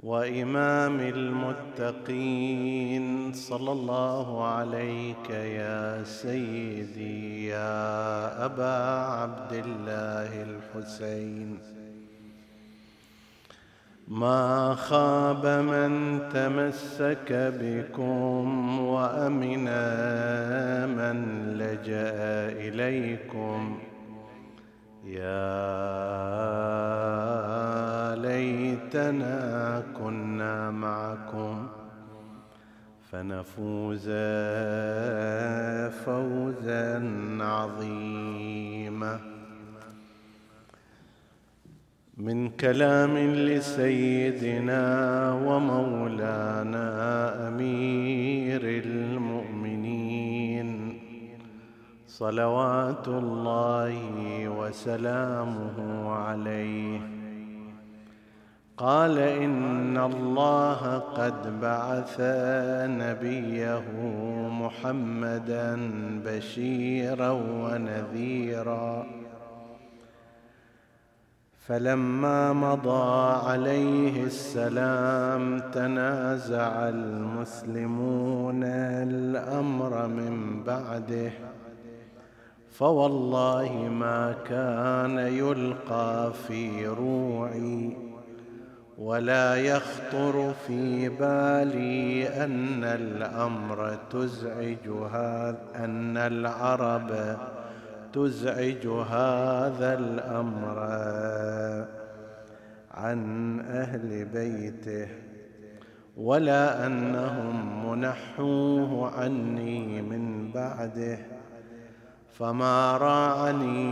وإمام المتقين، صلى الله عليك يا سيدي يا أبا عبد الله الحسين. ما خاب من تمسك بكم وأمن من لجأ إليكم. يا ليتنا كنا معكم فنفوز فوزا عظيما. من كلام لسيدنا ومولانا أمير المؤمنين صلوات الله وسلامه عليه، قال: إن الله قد بعث نبيه محمدا بشيرا ونذيرا، فلما مضى عليه السلام تنازع المسلمون الأمر من بعده، فوالله ما كان يلقى في روعي ولا يخطر في بالي أن الأمر أن العرب تزعج هذا الأمر عن أهل بيته، ولا أنهم منحوه عني من بعده، فما راعني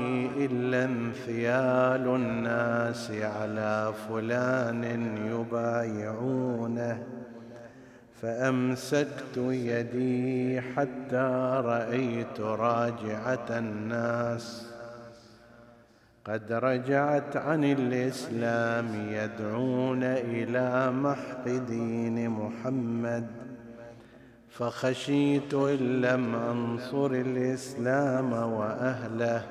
إلا انثيال الناس على فلان يبايعونه، فأمسكت يدي حتى رأيت راجعة الناس قد رجعت عن الإسلام يدعون إلى محق دين محمد، فخشيت إن لم أنصر الإسلام وأهله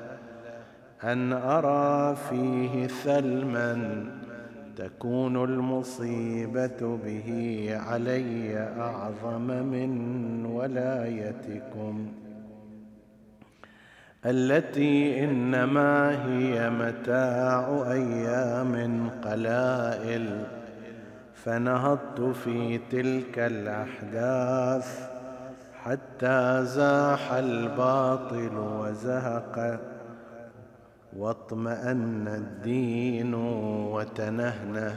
أن أرى فيه ثلما تكون المصيبة به علي أعظم من ولايتكم، التي إنما هي متاع أيام قلائل. فنهضت في تلك الأحداث حتى زاح الباطل وزهق واطمأن الدين وتنهنه.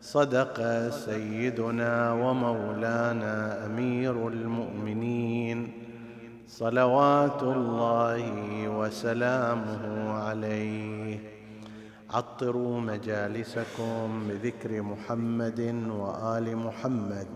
صدق سيدنا ومولانا أمير المؤمنين صلوات الله وسلامه عليه. عطروا مجالسكم بذكر محمد وآل محمد.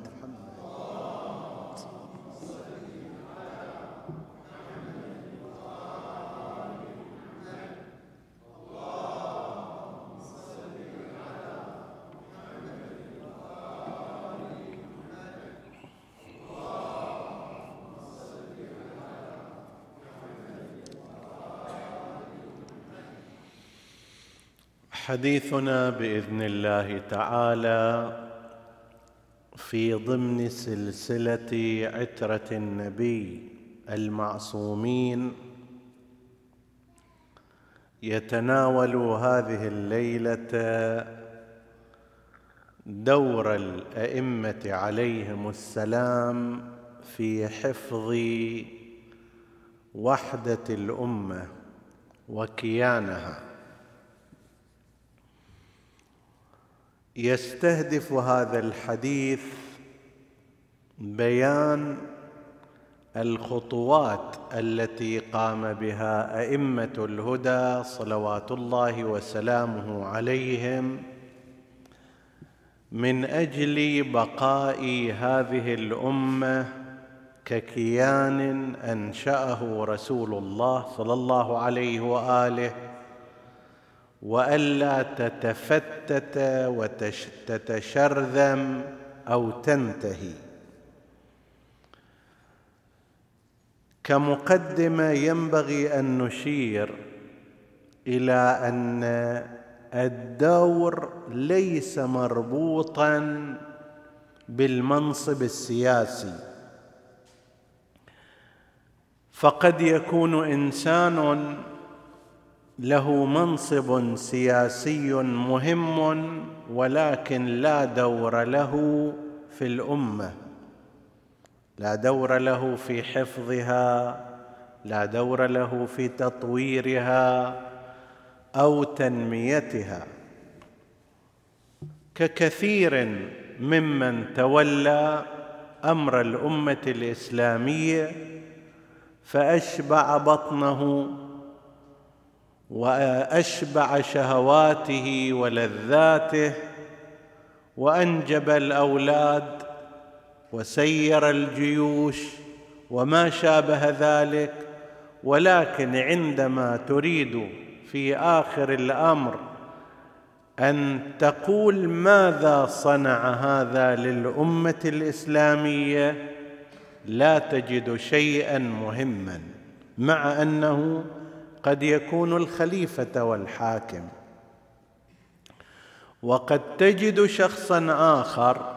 حديثنا بإذن الله تعالى في ضمن سلسلة عترة النبي المعصومين يتناول هذه الليلة دور الأئمة عليهم السلام في حفظ وحدة الأمة وكيانها. يستهدف هذا الحديث بيان الخطوات التي قام بها أئمة الهدى صلوات الله وسلامه عليهم من أجل بقاء هذه الأمة ككيان أنشأه رسول الله صلى الله عليه وآله، وألا تتفتت وتتشرذم أو تنتهي. كمقدمة ينبغي أن نشير إلى أن الدور ليس مربوطاً بالمنصب السياسي، فقد يكون إنسان له منصب سياسي مهم ولكن لا دور له في الأمة، لا دور له في حفظها، لا دور له في تطويرها أو تنميتها، ككثير ممن تولى أمر الأمة الإسلامية فأشبع بطنه وأشبع شهواته ولذاته وأنجب الأولاد وسير الجيوش وما شابه ذلك، ولكن عندما تريد في آخر الأمر أن تقول ماذا صنع هذا للأمة الإسلامية لا تجد شيئاً مهماً، مع أنه قد يكون الخليفة والحاكم. وقد تجد شخصاً آخر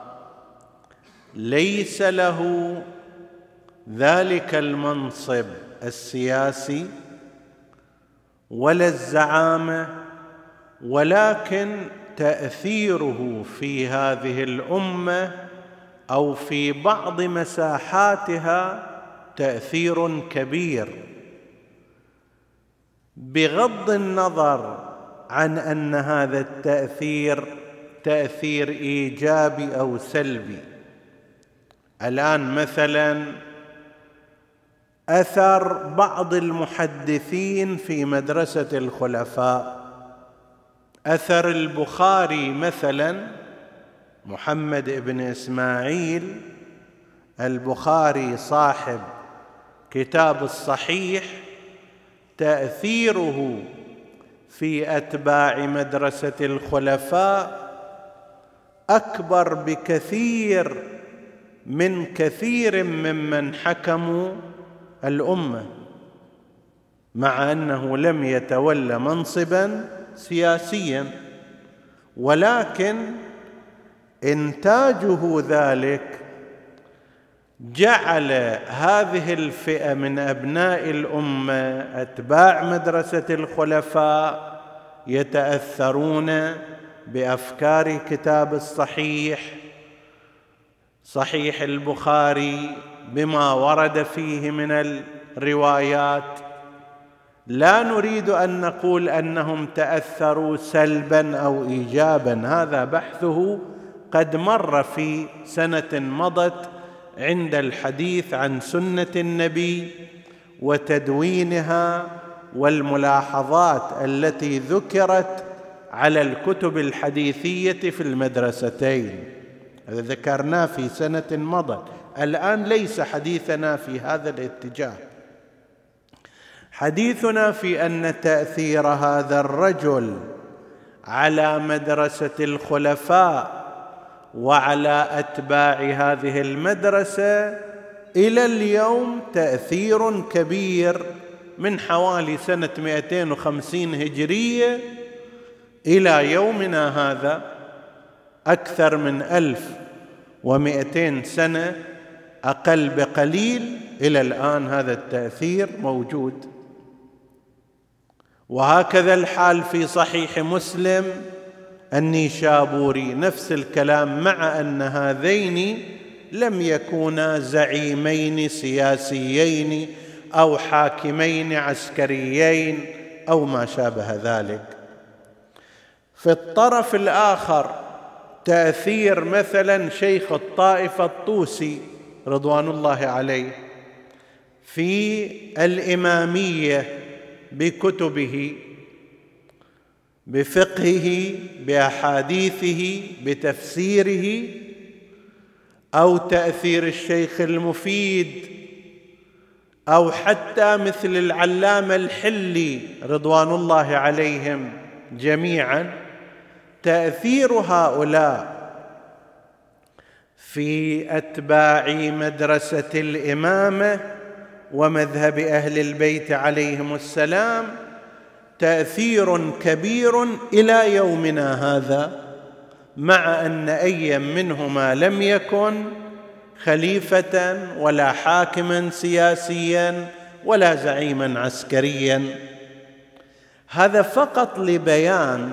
ليس له ذلك المنصب السياسي ولا الزعامة، ولكن تأثيره في هذه الأمة أو في بعض مساحاتها تأثير كبير، بغض النظر عن أن هذا التأثير تأثير إيجابي أو سلبي. الآن مثلاً أثر بعض المحدثين في مدرسة الخلفاء، أثر البخاري مثلاً، محمد بن إسماعيل البخاري صاحب كتاب الصحيح، تأثيره في أتباع مدرسة الخلفاء أكبر بكثير من كثير ممن حكموا الأمة، مع أنه لم يتولى منصباً سياسياً، ولكن إنتاجه ذلك جعل هذه الفئة من أبناء الأمة أتباع مدرسة الخلفاء يتأثرون بأفكار كتاب الصحيح، صحيح البخاري، بما ورد فيه من الروايات. لا نريد أن نقول أنهم تأثروا سلباً أو إيجاباً، هذا بحثه قد مر في سنة مضت عند الحديث عن سنة النبي وتدوينها والملاحظات التي ذكرت على الكتب الحديثية في المدرستين، هذا ذكرناه في سنة مضت. الآن ليس حديثنا في هذا الاتجاه، حديثنا في أن تأثير هذا الرجل على مدرسة الخلفاء وعلى أتباع هذه المدرسة إلى اليوم تأثير كبير، من حوالي سنة 250 هجرية إلى يومنا هذا أكثر من 1200 سنة، أقل بقليل، إلى الآن هذا التأثير موجود. وهكذا الحال في صحيح مسلم النيشابوري، نفس الكلام، مع أن هذين لم يكونا زعيمين سياسيين أو حاكمين عسكريين أو ما شابه ذلك. في الطرف الآخر تأثير مثلا شيخ الطائفة الطوسي رضوان الله عليه في الإمامية بكتبه، بفقهه، بأحاديثه، بتفسيره، أو تأثير الشيخ المفيد أو حتى مثل العلامة الحلي رضوان الله عليهم جميعا، تأثير هؤلاء في أتباع مدرسة الإمامة ومذهب أهل البيت عليهم السلام تأثير كبير إلى يومنا هذا، مع أن أي منهما لم يكن خليفة ولا حاكما سياسيا ولا زعيما عسكريا. هذا فقط لبيان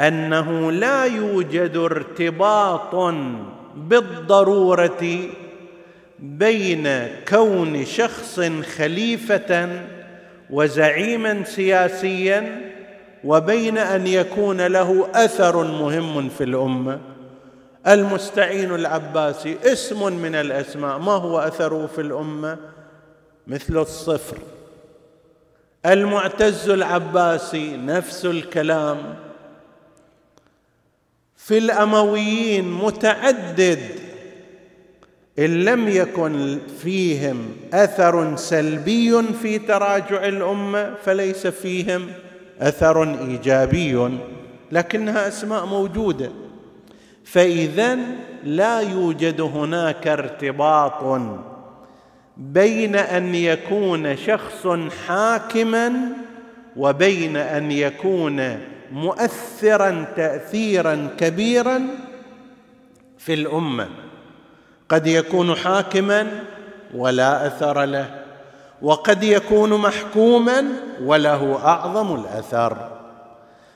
أنه لا يوجد ارتباط بالضرورة بين كون شخص خليفة وزعيما سياسيا وبين أن يكون له أثر مهم في الأمة. المستعين العباسي اسم من الأسماء، ما هو أثره في الأمة؟ مثل الصفر. المعتز العباسي نفس الكلام. في الأمويين متعدد، إن لم يكن فيهم أثر سلبي في تراجع الأمة فليس فيهم أثر إيجابي، لكنها أسماء موجودة. فإذا لا يوجد هناك ارتباط بين أن يكون شخص حاكما وبين أن يكون مؤثرا تأثيرا كبيرا في الأمة. قد يكون حاكما ولا أثر له، وقد يكون محكوما وله أعظم الأثر.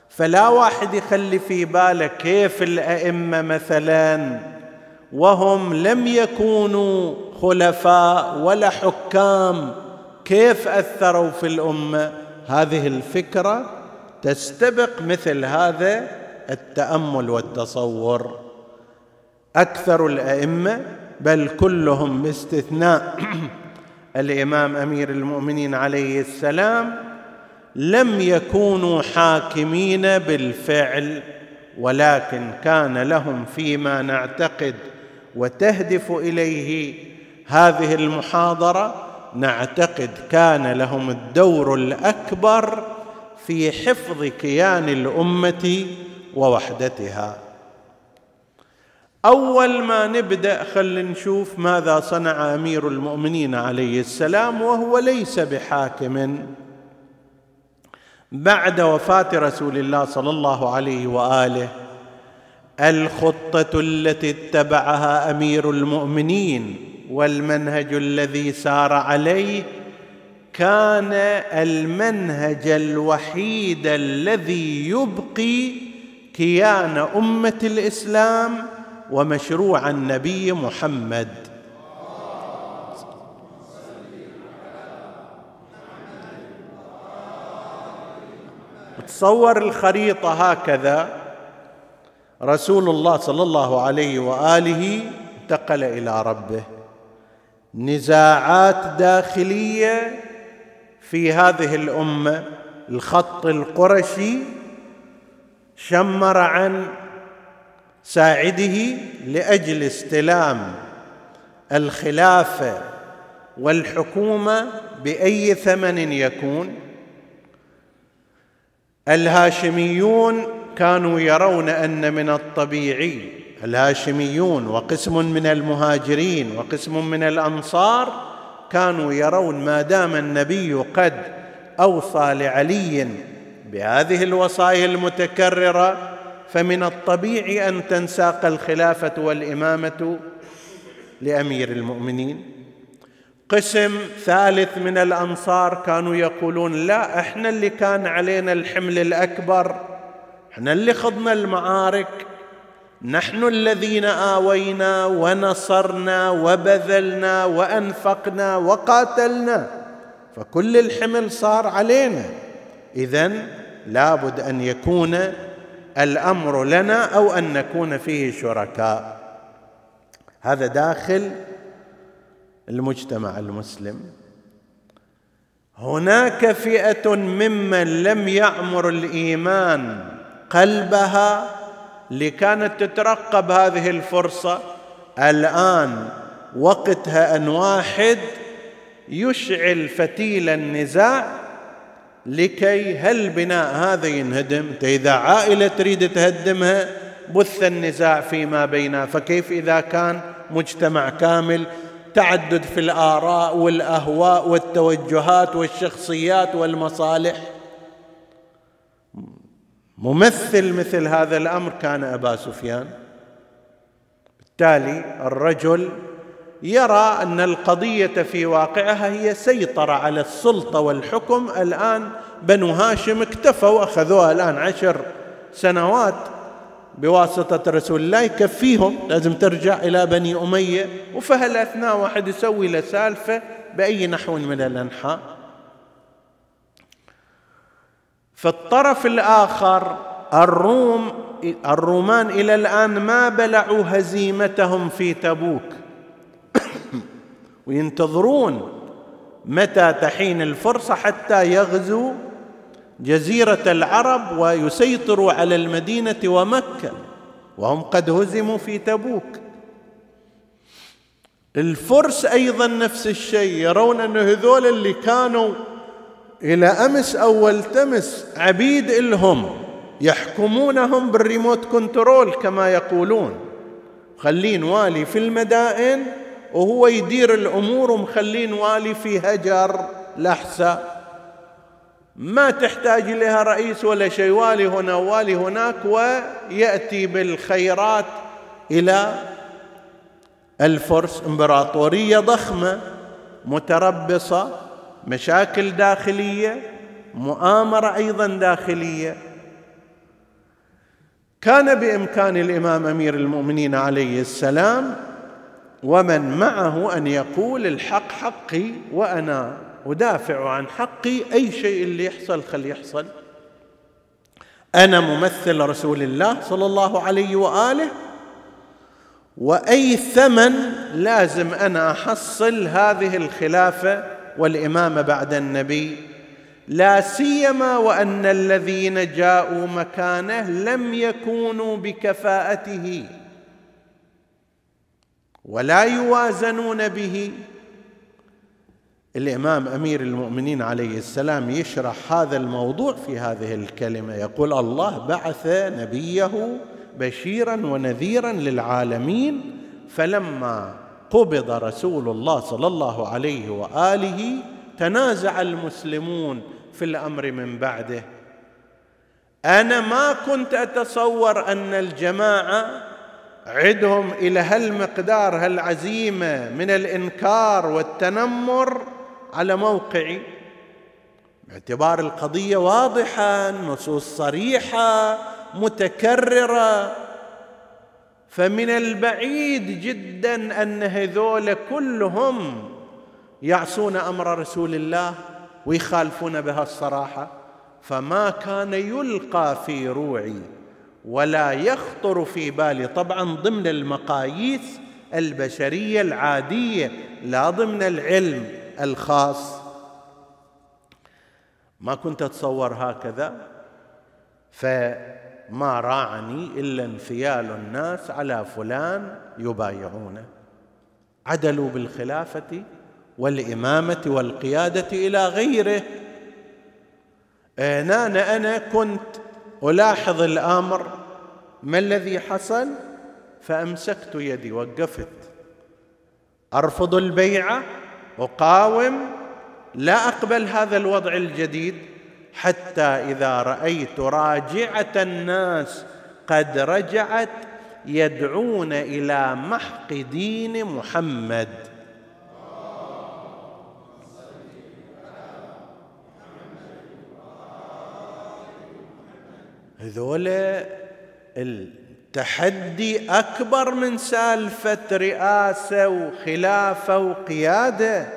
فلا واحد يخلي في باله كيف الأئمة مثلا وهم لم يكونوا خلفاء ولا حكام كيف أثروا في الأمة، هذه الفكرة تستبق مثل هذا التأمل والتصور. أكثر الأئمة بل كلهم باستثناء الإمام أمير المؤمنين عليه السلام لم يكونوا حاكمين بالفعل، ولكن كان لهم فيما نعتقد وتهدف إليه هذه المحاضرة، نعتقد كان لهم الدور الأكبر في حفظ كيان الأمة ووحدتها. أول ما نبدأ خلينا نشوف ماذا صنع أمير المؤمنين عليه السلام وهو ليس بحاكم. بعد وفاة رسول الله صلى الله عليه وآله، الخطة التي اتبعها أمير المؤمنين والمنهج الذي سار عليه كان المنهج الوحيد الذي يبقي كيان أمة الإسلام ومشروع النبي محمد. تصور الخريطة هكذا، رسول الله صلى الله عليه وآله انتقل إلى ربه، نزاعات داخلية في هذه الأمة، الخط القرشي شمر عن ساعده لأجل استلام الخلافة والحكومة بأي ثمن يكون. الهاشميون كانوا يرون أن من الطبيعي، الهاشميون وقسم من المهاجرين وقسم من الأنصار، كانوا يرون ما دام النبي قد أوصى لعلي بهذه الوصايا المتكررة فمن الطبيعي أن تنساق الخلافة والإمامة لأمير المؤمنين. قسم ثالث من الأنصار كانوا يقولون لا، إحنا اللي كان علينا الحمل الأكبر، إحنا اللي خضنا المعارك، نحن الذين آوينا ونصرنا وبذلنا وأنفقنا وقاتلنا، فكل الحمل صار علينا، إذن لابد أن يكون الأمر لنا أو أن نكون فيه شركاء. هذا داخل المجتمع المسلم. هناك فئة ممن لم يعمر الإيمان قلبها، اللي كانت تترقب هذه الفرصة الآن وقتها أن واحد يشعل فتيل النزاع لكي هل بناء هذا ينهدم. إذا عائلة تريد تهدمها بث النزاع فيما بينها، فكيف إذا كان مجتمع كامل تعدد في الآراء والأهواء والتوجهات والشخصيات والمصالح؟ ممثل مثل هذا الأمر كان أبا سفيان. بالتالي الرجل يرى أن القضية في واقعها هي سيطرة على السلطة والحكم. الآن بنو هاشم اكتفوا، أخذوها الآن 10 سنوات بواسطة رسول الله، يكفيهم، لازم ترجع إلى بني أمية. وفي الأثناء واحد يسوي له سالفة بأي نحو من الأنحاء. في الطرف الآخر الرومان إلى الآن ما بلعوا هزيمتهم في تبوك، وينتظرون متى تحين الفرصة حتى يغزوا جزيرة العرب ويسيطروا على المدينة ومكة، وهم قد هزموا في تبوك. الفرس أيضا نفس الشيء، يرون أن هذول اللي كانوا إلى أمس أول تمس عبيد إلهم، يحكمونهم بالريموت كنترول كما يقولون، خلين والي في المدائن وهو يدير الأمور، ومخلين والي في هجر لحسة ما تحتاج لها رئيس ولا شيء، والي هنا والي هناك، ويأتي بالخيرات إلى الفرس. إمبراطورية ضخمة متربصة، مشاكل داخلية، مؤامرة أيضا داخلية. كان بإمكان الإمام أمير المؤمنين عليه السلام ومن معه أن يقول الحق حقي وأنا ودافع عن حقي، أي شيء اللي يحصل خل يحصل، أنا ممثل رسول الله صلى الله عليه وآله، وأي ثمن لازم أنا أحصل هذه الخلافة والإمامة بعد النبي، لا سيما وأن الذين جاءوا مكانه لم يكونوا بكفاءته ولا يوازنون به. الإمام أمير المؤمنين عليه السلام يشرح هذا الموضوع في هذه الكلمة، يقول الله بعث نبيه بشيرا ونذيرا للعالمين، فلما قبض رسول الله صلى الله عليه وآله تنازع المسلمون في الأمر من بعده. أنا ما كنت أتصور أن الجماعة عدهم إلى هالمقدار هالعزيمة من الإنكار والتنمر على موقعي، باعتبار القضية واضحة، نصوص صريحة متكررة، فمن البعيد جدا أن هذول كلهم يعصون أمر رسول الله ويخالفون بها الصراحة. فما كان يلقى في روعي ولا يخطر في بالي، طبعا ضمن المقاييس البشرية العادية لا ضمن العلم الخاص، ما كنت أتصور هكذا. فما راعني إلا انثيال الناس على فلان يبايعونه، عدلوا بالخلافة والإمامة والقيادة إلى غيره. أنا كنت ألاحظ الأمر، ما الذي حصل؟ فأمسكت يدي، وقفت، أرفض البيعة، أقاوم، لا أقبل هذا الوضع الجديد، حتى إذا رأيت راجعة الناس قد رجعت يدعون إلى محق دين محمد. هذول التحدي أكبر من سالفة رئاسة وخلافة وقيادة،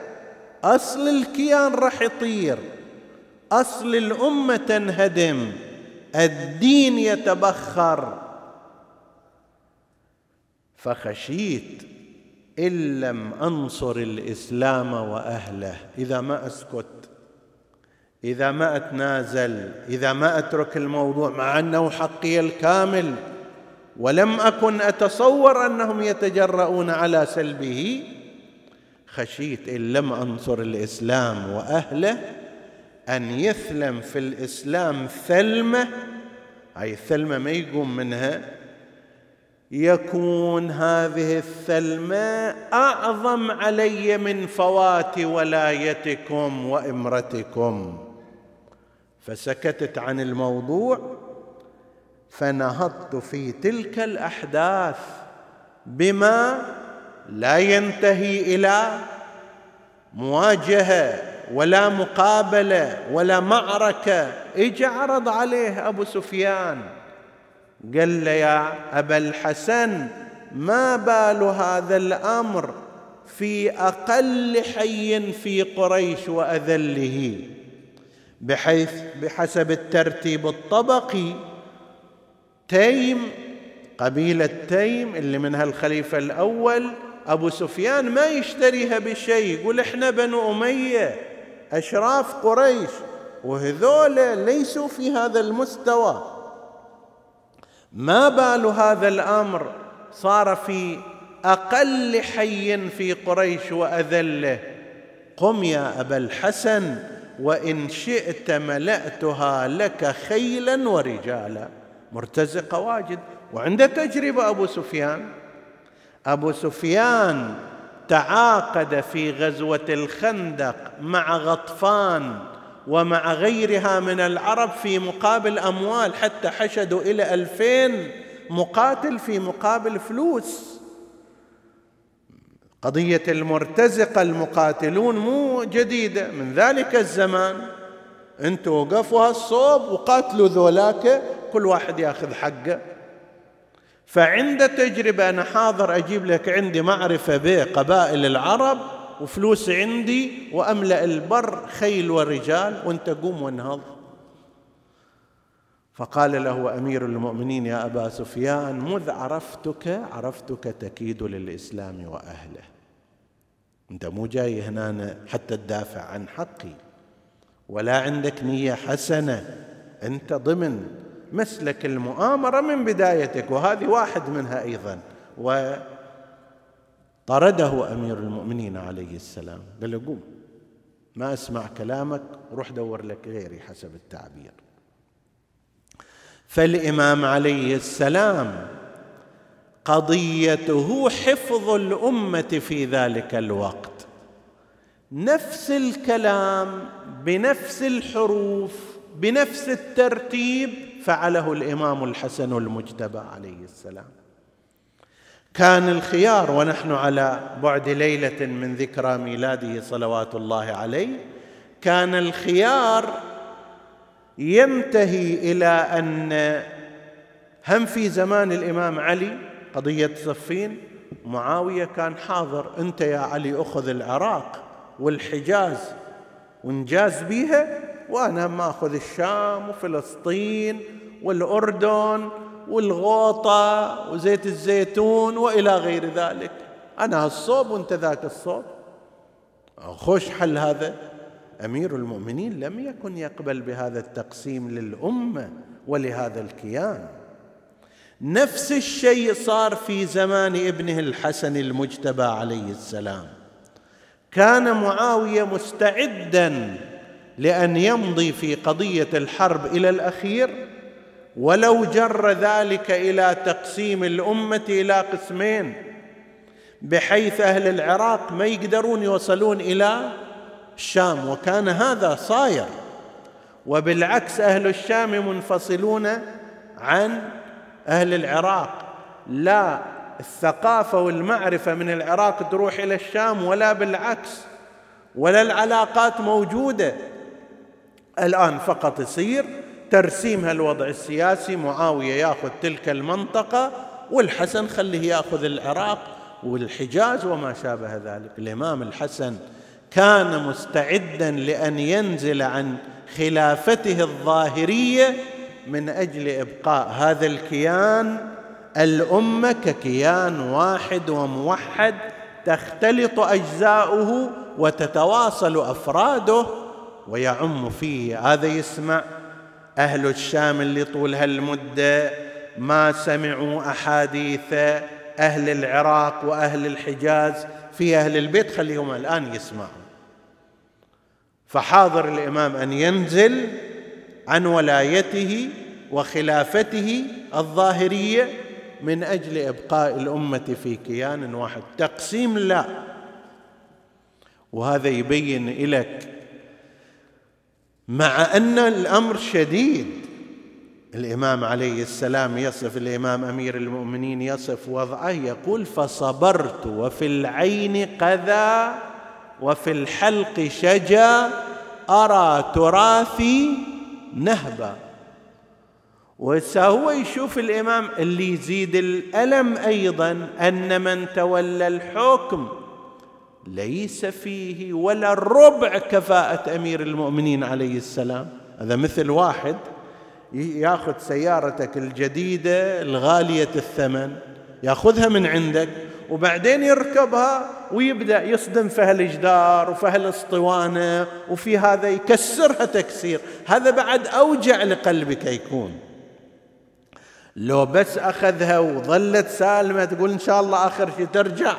أصل الكيان راح يطير، أصل الأمة تنهدم، الدين يتبخر. فخشيت إن لم أنصر الإسلام وأهله، إذا ما أسكت، إذا ما أتنازل، إذا ما أترك الموضوع مع أنه حقي الكامل ولم أكن أتصور أنهم يتجرؤون على سلبه، خشيت إن لم أنصر الإسلام وأهله أن يثلم في الإسلام ثلمة، أي الثلمة ما يقوم منها، يكون هذه الثلمة أعظم علي من فوات ولايتكم وإمرتكم. فسكتت عن الموضوع، فنهضت في تلك الأحداث بما لا ينتهي إلى مواجهة ولا مقابلة ولا معركة. إجا عرض عليه أبو سفيان قال له يا أبا الحسن، ما بال هذا الأمر في أقل حي في قريش وأذله، بحيث بحسب الترتيب الطبقي تيم، قبيلة تيم اللي منها الخليفة الأول أبو سفيان ما يشتريها بشيء، يقول إحنا بنو أمية أشراف قريش وهذولا ليسوا في هذا المستوى، ما بال هذا الأمر صار في أقل حي في قريش وأذله. قم يا أبا الحسن وإن شئت ملأتها لك خيلا ورجالا، مرتزقة واجد وعنده تجربة. أبو سفيان تعاقد في غزوة الخندق مع غطفان ومع غيرها من العرب في مقابل أموال، حتى حشدوا إلى 2000 مقاتل في مقابل فلوس. قضية المرتزقة المقاتلون مو جديدة، من ذلك الزمان أنتوا وقفوا هالصوب وقاتلوا ذولاك، كل واحد يأخذ حقه. فعند تجربة، أنا حاضر أجيب لك، عندي معرفة بقبائل العرب وفلوس عندي وأملأ البر خيل ورجال، وانت قوم وانهض. فقال له أمير المؤمنين يا أبا سفيان، مذ عرفتك تكيد للإسلام وأهله، انت مو جاي هنا حتى تدافع عن حقي ولا عندك نية حسنة، انت ضمن مسلك المؤامرة من بدايتك، وهذه واحد منها أيضا. وطرده أمير المؤمنين عليه السلام، قال له قوم، ما أسمع كلامك، روح دور لك غيري حسب التعبير. فالإمام عليه السلام قضيته حفظ الأمة في ذلك الوقت، نفس الكلام بنفس الحروف بنفس الترتيب فعله الإمام الحسن المجتبى عليه السلام. كان الخيار، ونحن على بعد ليلة من ذكرى ميلاده صلوات الله عليه، كان الخيار ينتهي إلى أن هم في زمان الإمام علي قضية صفين، معاوية كان حاضر، أنت يا علي أخذ العراق والحجاز وانجاز بيها، وأنا ما أخذ الشام وفلسطين والأردن والغوطة وزيت الزيتون وإلى غير ذلك، أنا هالصوب وأنت ذاك الصوب. خوش حل هذا. أمير المؤمنين لم يكن يقبل بهذا التقسيم للأمة ولهذا الكيان. نفس الشيء صار في زمان ابنه الحسن المجتبى عليه السلام، كان معاوية مستعداً لأن يمضي في قضية الحرب إلى الأخير، ولو جر ذلك إلى تقسيم الأمة إلى قسمين، بحيث أهل العراق ما يقدرون يوصلون إلى الشام، وكان هذا صاير، وبالعكس أهل الشام منفصلون عن أهل العراق، لا الثقافة والمعرفة من العراق تروح إلى الشام ولا بالعكس، ولا العلاقات موجودة. الآن فقط يصير ترسيم هالوضع السياسي، معاوية يأخذ تلك المنطقة والحسن خليه يأخذ العراق والحجاز وما شابه ذلك. الإمام الحسن كان مستعدا لأن ينزل عن خلافته الظاهرية من أجل إبقاء هذا الكيان، الأمة ككيان واحد وموحد تختلط أجزاؤه وتتواصل أفراده، ويعم فيه هذا يسمع أهل الشام اللي طول هالمدة ما سمعوا أحاديث أهل العراق وأهل الحجاز في أهل البيت، خليهم الآن يسمعوا. فحاضر الإمام أن ينزل عن ولايته وخلافته الظاهرية من أجل إبقاء الأمة في كيان واحد، تقسيم لا. وهذا يبين لك مع أن الأمر شديد، الإمام عليه السلام يصف، الإمام أمير المؤمنين يصف وضعه، يقول: فصبرت وفي العين قذى وفي الحلق شجا أرى تراثي نهبا. وسهو يشوف الإمام اللي يزيد الألم أيضا أن من تولى الحكم ليس فيه ولا الربع كفاءة أمير المؤمنين عليه السلام. هذا مثل واحد يأخذ سيارتك الجديدة الغالية الثمن، يأخذها من عندك وبعدين يركبها ويبدأ يصدم فيها الجدار وفيها الاسطوانة وفي هذا يكسرها تكسير. هذا بعد أوجع لقلبك يكون. لو بس أخذها وظلت سالمة تقول إن شاء الله آخر شيء ترجع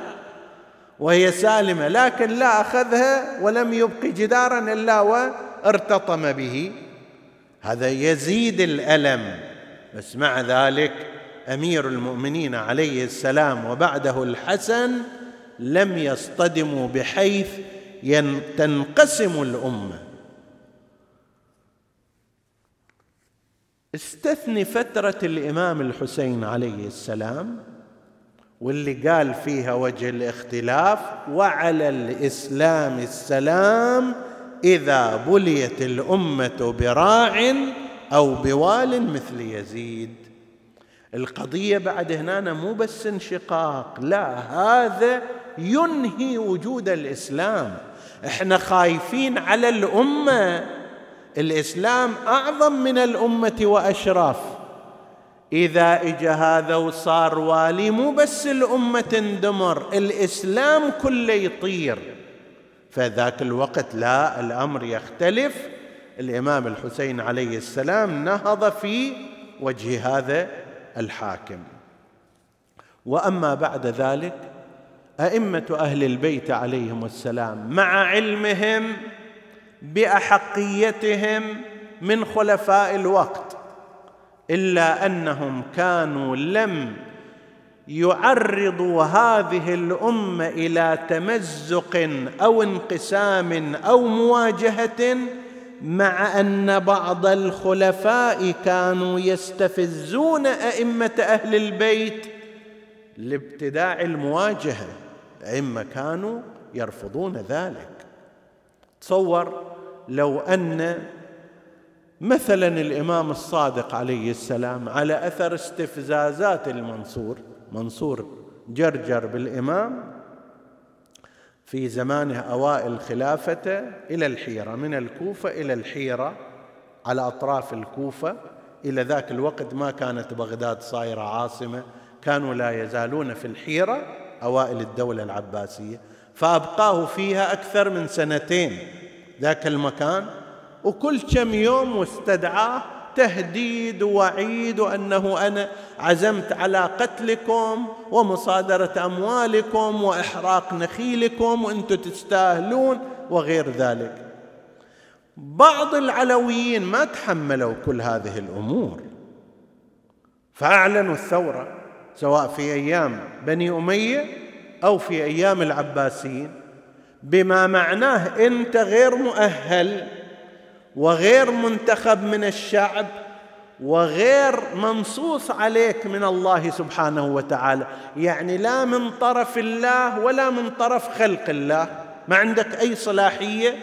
وهي سالمة، لكن لا، أخذها ولم يبق جدارا إلا وارتطم به. هذا يزيد الألم. بس مع ذلك أمير المؤمنين عليه السلام وبعده الحسن لم يصطدموا بحيث تنقسم الأمة. استثني فترة الإمام الحسين عليه السلام واللي قال فيها وجه الاختلاف: وعلى الإسلام السلام إذا بليت الأمة براع أو بوال مثل يزيد. القضية بعد هنا مو بس انشقاق، لا، هذا ينهي وجود الإسلام. احنا خايفين على الأمة، الإسلام أعظم من الأمة وأشراف. إذا إجا هذا وصار والي مو بس الأمة تندمر، الإسلام كله يطير. فذاك الوقت لا، الأمر يختلف. الإمام الحسين عليه السلام نهض في وجه هذا الحاكم. وأما بعد ذلك أئمة أهل البيت عليهم السلام مع علمهم بأحقيتهم من خلفاء الوقت، إلا أنهم كانوا لم يعرضوا هذه الأمة إلى تمزق أو انقسام أو مواجهة، مع أن بعض الخلفاء كانوا يستفزون أئمة أهل البيت لابتداع المواجهة. الأئمة كانوا يرفضون ذلك. تصور لو أن مثلا الإمام الصادق عليه السلام على أثر استفزازات منصور جرجر بالإمام في زمانه أوائل خلافته إلى الحيرة، من الكوفة إلى الحيرة، على أطراف الكوفة. إلى ذاك الوقت ما كانت بغداد صايرة عاصمة، كانوا لا يزالون في الحيرة أوائل الدولة العباسية. فأبقاه فيها أكثر من سنتين ذاك المكان، وكل كم يوم واستدعاه تهديد ووعيد، وأنه أنا عزمت على قتلكم ومصادرة أموالكم وإحراق نخيلكم وأنتم تستاهلون وغير ذلك. بعض العلويين ما تحملوا كل هذه الأمور فأعلنوا الثورة، سواء في أيام بني أمية أو في أيام العباسيين، بما معناه أنت غير مؤهل وغير منتخب من الشعب وغير منصوص عليك من الله سبحانه وتعالى، يعني لا من طرف الله ولا من طرف خلق الله، ما عندك أي صلاحية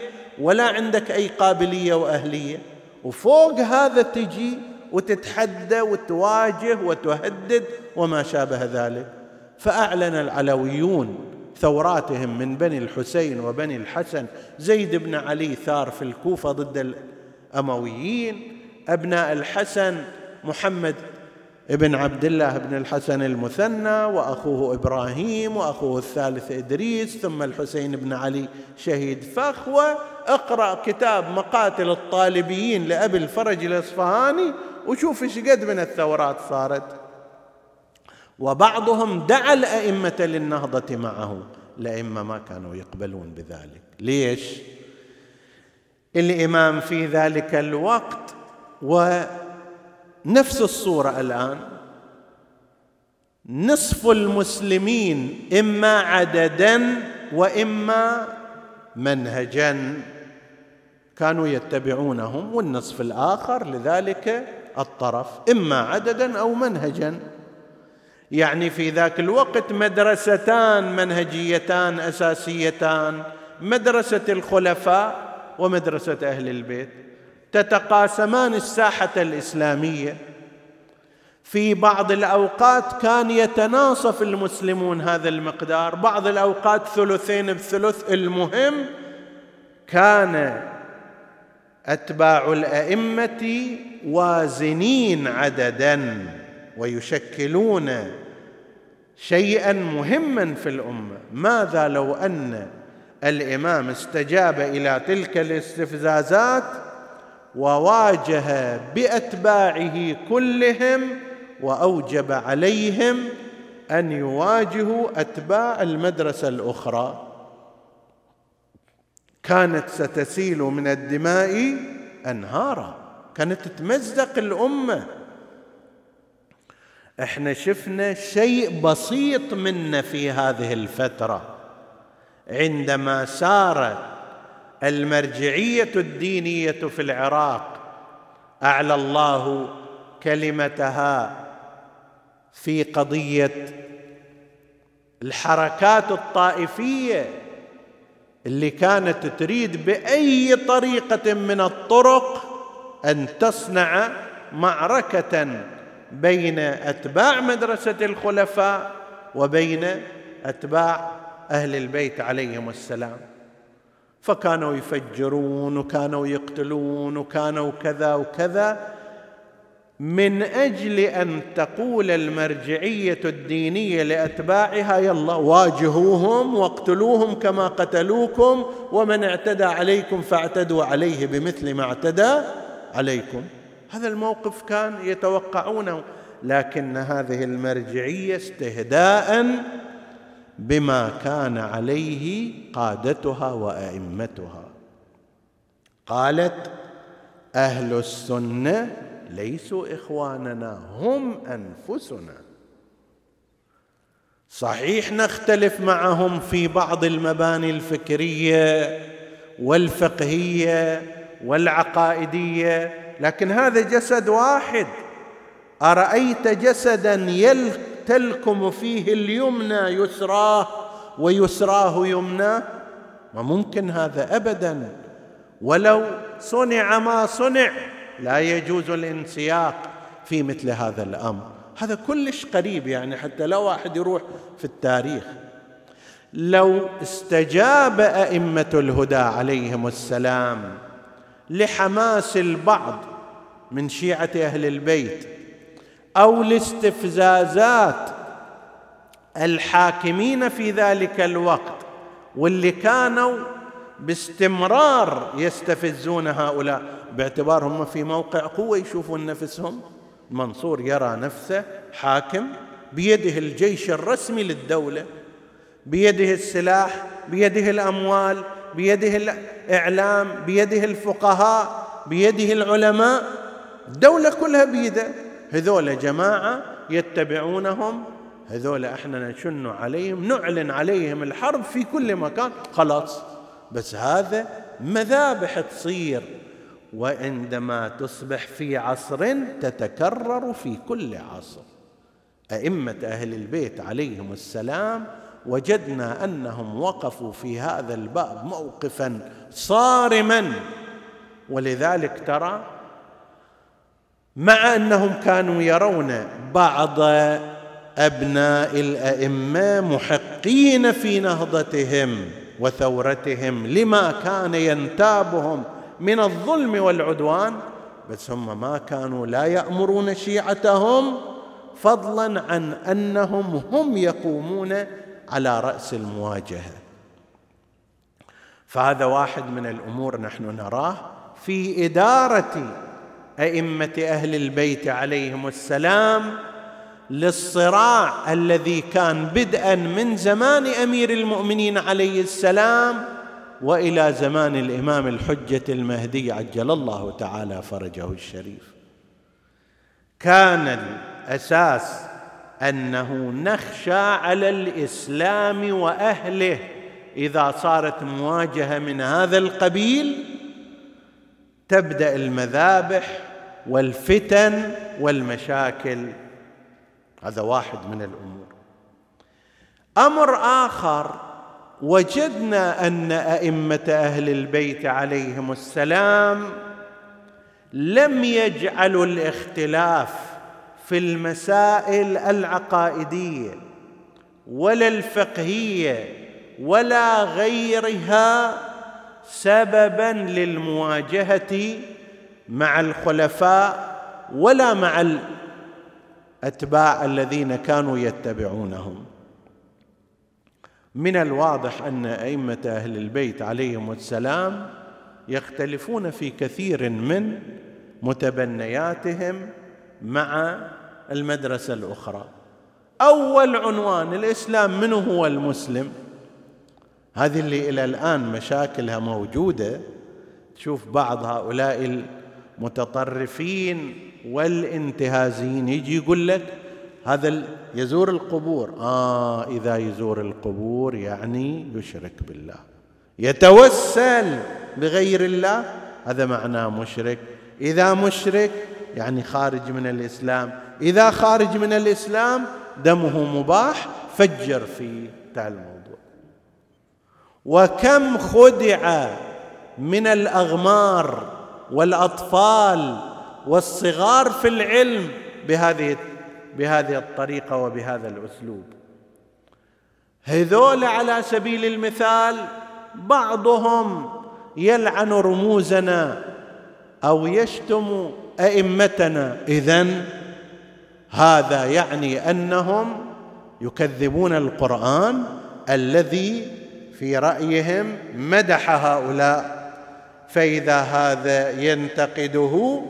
ولا عندك أي قابلية وأهلية. وفوق هذا تجي وتتحدى وتواجه وتهدد وما شابه ذلك. فأعلن العلويون ثوراتهم من بني الحسين وبني الحسن. زيد بن علي ثار في الكوفة ضد الأمويين، أبناء الحسن محمد بن عبد الله بن الحسن المثنى وأخوه إبراهيم وأخوه الثالث إدريس، ثم الحسين بن علي شهيد فخ. وأقرأ كتاب مقاتل الطالبيين لأبي الفرج الأصفهاني وشوف إيش قد من الثورات صارت. وبعضهم دعا الأئمة للنهضة معه، الأئمة ما كانوا يقبلون بذلك. ليش؟ الإمام في ذلك الوقت، ونفس الصورة الآن، نصف المسلمين إما عددا وإما منهجا كانوا يتبعونهم، والنصف الآخر لذلك الطرف، إما عددا أو منهجا. يعني في ذاك الوقت مدرستان منهجيتان أساسيتان، مدرسة الخلفاء ومدرسة أهل البيت، تتقاسمان الساحة الإسلامية. في بعض الأوقات كان يتناصف المسلمون هذا المقدار، بعض الأوقات ثلثين بثلث. المهم كان أتباع الأئمة وازنين عدداً ويشكلون شيئاً مهماً في الأمة. ماذا لو أن الإمام استجاب إلى تلك الاستفزازات وواجه بأتباعه كلهم وأوجب عليهم أن يواجهوا أتباع المدرسة الأخرى؟ كانت ستسيل من الدماء أنهارا، كانت تتمزق الأمة. احنا شفنا شيء بسيط منا في هذه الفترة، عندما سارت المرجعية الدينية في العراق، أعلى الله كلمتها في قضية الحركات الطائفية اللي كانت تريد بأي طريقة من الطرق أن تصنع معركة بين أتباع مدرسة الخلفاء وبين أتباع أهل البيت عليهم السلام. فكانوا يفجرون وكانوا يقتلون وكانوا كذا وكذا، من أجل أن تقول المرجعية الدينية لأتباعها يلا واجهوهم واقتلوهم كما قتلوكم، ومن اعتدى عليكم فاعتدوا عليه بمثل ما اعتدى عليكم. هذا الموقف كان يتوقعونه، لكن هذه المرجعية استهداء بما كان عليه قادتها وأئمتها، قالت أهل السنة ليسوا إخواننا، هم أنفسنا. صحيح نختلف معهم في بعض المباني الفكرية والفقهية والعقائدية، لكن هذا جسد واحد. أرأيت جسدا تلكم فيه اليمنى يسراه ويسراه يمناه؟ ما ممكن هذا أبدا، ولو صنع ما صنع لا يجوز الانسياق في مثل هذا الأمر. هذا كلش قريب، يعني حتى لو واحد يروح في التاريخ. لو استجاب أئمة الهدى عليهم السلام لحماس البعض من شيعة أهل البيت أو لاستفزازات الحاكمين في ذلك الوقت، واللي كانوا باستمرار يستفزون هؤلاء باعتبارهم في موقع قوة، يشوفون نفسهم. منصور يرى نفسه حاكم، بيده الجيش الرسمي للدولة، بيده السلاح، بيده الأموال، بيده الإعلام، بيده الفقهاء، بيده العلماء، الدولة كلها بيده. هذول جماعة يتبعونهم، هذول احنا نشن عليهم، نعلن عليهم الحرب في كل مكان، خلاص. بس هذا مذابح تصير، وعندما تصبح في عصر تتكرر في كل عصر. أئمة أهل البيت عليهم السلام وجدنا أنهم وقفوا في هذا الباب موقفا صارما، ولذلك ترى مع أنهم كانوا يرون بعض أبناء الأئمة محقين في نهضتهم وثورتهم لما كان ينتابهم من الظلم والعدوان، بس هم ما كانوا لا يأمرون شيعتهم، فضلا عن أنهم هم يقومون على رأس المواجهة. فهذا واحد من الأمور نحن نراه في إدارة أئمة أهل البيت عليهم السلام للصراع الذي كان بدءا من زمان أمير المؤمنين عليه السلام وإلى زمان الإمام الحجة المهدي عجل الله تعالى فرجه الشريف. كان الأساس أنه نخشى على الإسلام وأهله إذا صارت مواجهة من هذا القبيل تبدأ المذابح والفتن والمشاكل. هذا واحد من الأمور. أمر آخر، وجدنا أن أئمة أهل البيت عليهم السلام لم يجعلوا الاختلاف في المسائل العقائدية ولا الفقهية ولا غيرها سبباً للمواجهة مع الخلفاء ولا مع الأتباع الذين كانوا يتبعونهم. من الواضح أن أئمة أهل البيت عليهم السلام يختلفون في كثير من متبنياتهم مع المدرسة الأخرى. أول عنوان الإسلام، من هو المسلم؟ هذه اللي إلى الآن مشاكلها موجودة. تشوف بعض هؤلاء المتطرفين والانتهازيين يجي يقول لك هذا يزور القبور، إذا يزور القبور يعني يشرك بالله، يتوسل بغير الله، هذا معناه مشرك، إذا مشرك يعني خارج من الإسلام، إذا خارج من الإسلام دمه مباح، فجر فيه. تعال الموضوع. وكم خدع من الأغمار والأطفال والصغار في العلم بهذه الطريقة وبهذا الأسلوب. هذول على سبيل المثال بعضهم يلعن رموزنا أو يشتم أئمتنا، إذن هذا يعني أنهم يكذبون القرآن الذي في رأيهم مدح هؤلاء، فإذا هذا ينتقده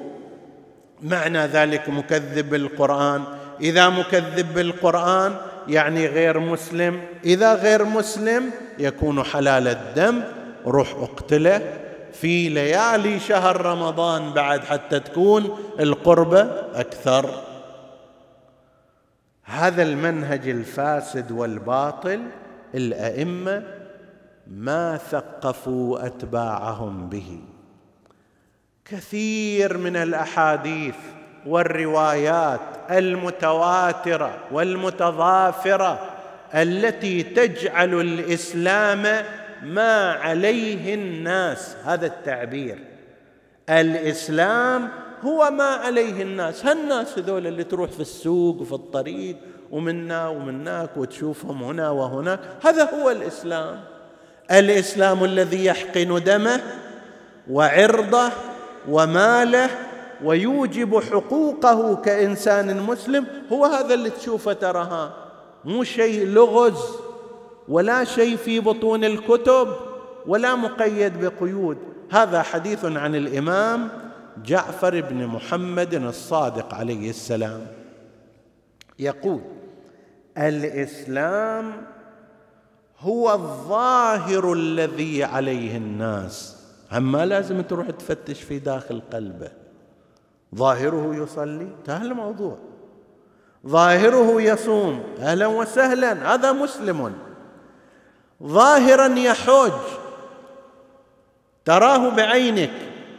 معنى ذلك مكذب بالقرآن، إذا مكذب بالقرآن يعني غير مسلم، إذا غير مسلم يكون حلال الدم، روح اقتله في ليالي شهر رمضان بعد حتى تكون القربة أكثر. هذا المنهج الفاسد والباطل الأئمة ما ثقفوا أتباعهم به. كثير من الأحاديث والروايات المتواترة والمتضافرة التي تجعل الإسلام ما عليه الناس، هذا التعبير، الإسلام هو ما عليه الناس. هالناس هذول اللي تروح في السوق وفي الطريق ومنا ومناك وتشوفهم هنا وهناك، هذا هو الإسلام. الإسلام الذي يحقن دمه وعرضه وماله ويوجب حقوقه كإنسان مسلم، هو هذا اللي تشوفه تراها، مو شيء لغز ولا شيء في بطون الكتب ولا مقيد بقيود. هذا حديث عن الإمام جعفر بن محمد الصادق عليه السلام، يقول: الإسلام هو الظاهر الذي عليه الناس. أما لازم تروح تفتش في داخل قلبه، ظاهره يصلي، انتهى الموضوع، ظاهره يصوم، أهلا وسهلا، هذا مسلم. ظاهرا يحج، تراه بعينك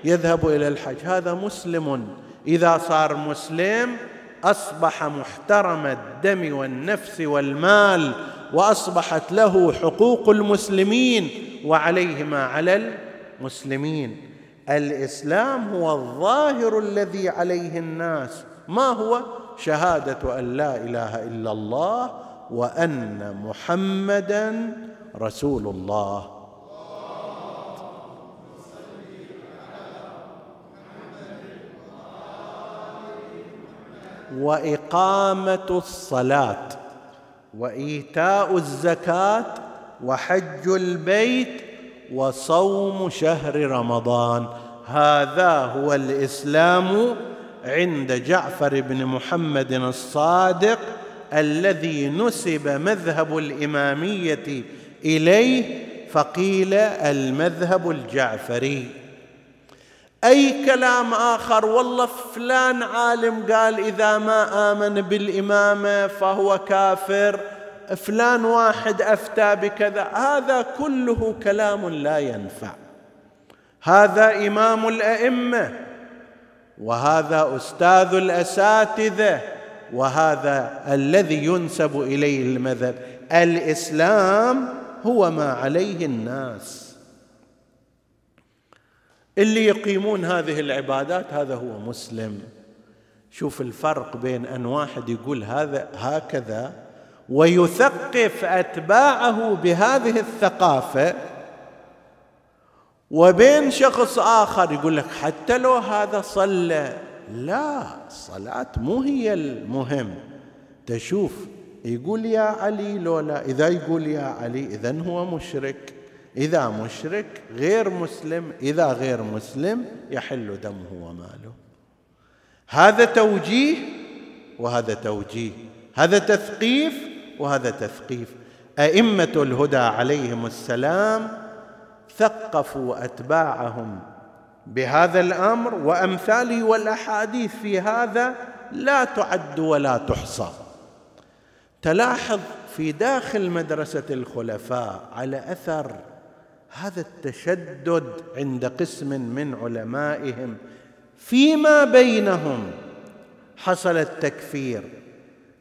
يذهب إلى الحج، هذا مسلم. إذا صار مسلم أصبح محترم الدم والنفس والمال، وأصبحت له حقوق المسلمين وعليه ما على المسلمين. الإسلام هو الظاهر الذي عليه الناس. ما هو؟ شهادة أن لا إله إلا الله وأن محمداً رسول الله. وإقامة الصلاة وإيتاء الزكاة وحج البيت وصوم شهر رمضان، هذا هو الإسلام عند جعفر بن محمد الصادق الذي نسب مذهب الإمامية إليه، فقيل المذهب الجعفري. أي كلام آخر، والله فلان عالم قال إذا ما آمن بالإمامة فهو كافر، فلان واحد أفتى بكذا، هذا كله كلام لا ينفع. هذا إمام الأئمة، وهذا أستاذ الأساتذة، وهذا الذي ينسب إليه المذهب. الإسلام هو ما عليه الناس، اللي يقيمون هذه العبادات هذا هو مسلم. شوف الفرق بين أن واحد يقول هذا هكذا ويثقف أتباعه بهذه الثقافة، وبين شخص آخر يقول لك حتى لو هذا صلى، لا، الصلاة مو هي المهم. تشوف يقول يا علي لولا، إذا يقول يا علي إذن هو مشرك، إذا مشرك غير مسلم، إذا غير مسلم يحل دمه وماله. هذا توجيه وهذا توجيه، هذا تثقيف وهذا تثقيف. أئمة الهدى عليهم السلام ثقفوا أتباعهم بهذا الأمر، وأمثاله والأحاديث في هذا لا تعد ولا تحصى. تلاحظ في داخل مدرسة الخلفاء على أثر هذا التشدد عند قسم من علمائهم فيما بينهم حصل التكفير،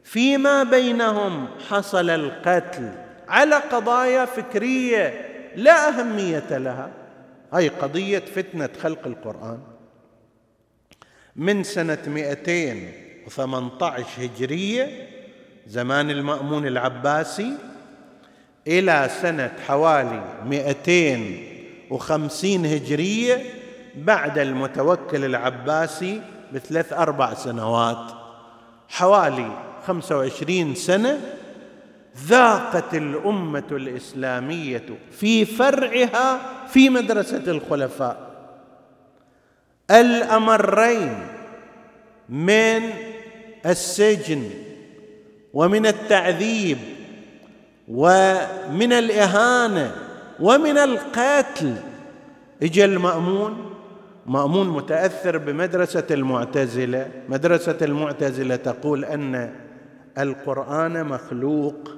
فيما بينهم حصل القتل على قضايا فكرية لا أهمية لها. هاي قضية فتنة خلق القرآن من سنة 218 هجرية زمان المأمون العباسي إلى سنة حوالي 250 هجرية بعد المتوكل العباسي بثلاث أربع سنوات، حوالي 25 سنة ذاقت الأمة الإسلامية في فرعها في مدرسة الخلفاء الأمرين من السجن ومن التعذيب ومن الإهانة ومن القتل. إجا المأمون، مأمون متأثر بمدرسة المعتزلة، مدرسة المعتزلة تقول أن القرآن مخلوق.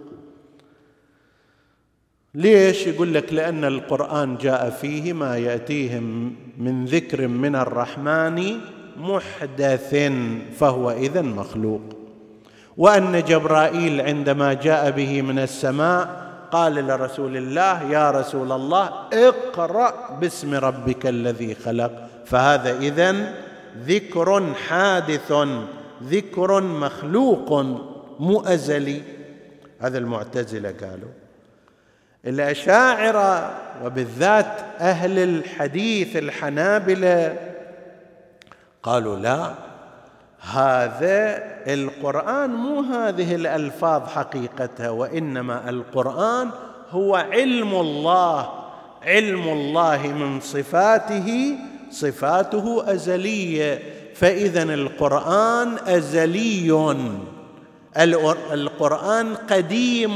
ليش؟ يقول لك لأن القرآن جاء فيه ما يأتيهم من ذكر من الرحمن محدث فهو إذن مخلوق، وأن جبرائيل عندما جاء به من السماء قال لرسول الله يا رسول الله اقرأ باسم ربك الذي خلق، فهذا إذن ذكر حادث، ذكر مخلوق مؤزلي. هذا المعتزلة قالوا. الأشاعرة وبالذات أهل الحديث الحنابلة قالوا لا، هذا القرآن مو هذه الألفاظ حقيقتها، وإنما القرآن هو علم الله، علم الله من صفاته، صفاته أزلية، فإذن القرآن أزلي، القرآن قديم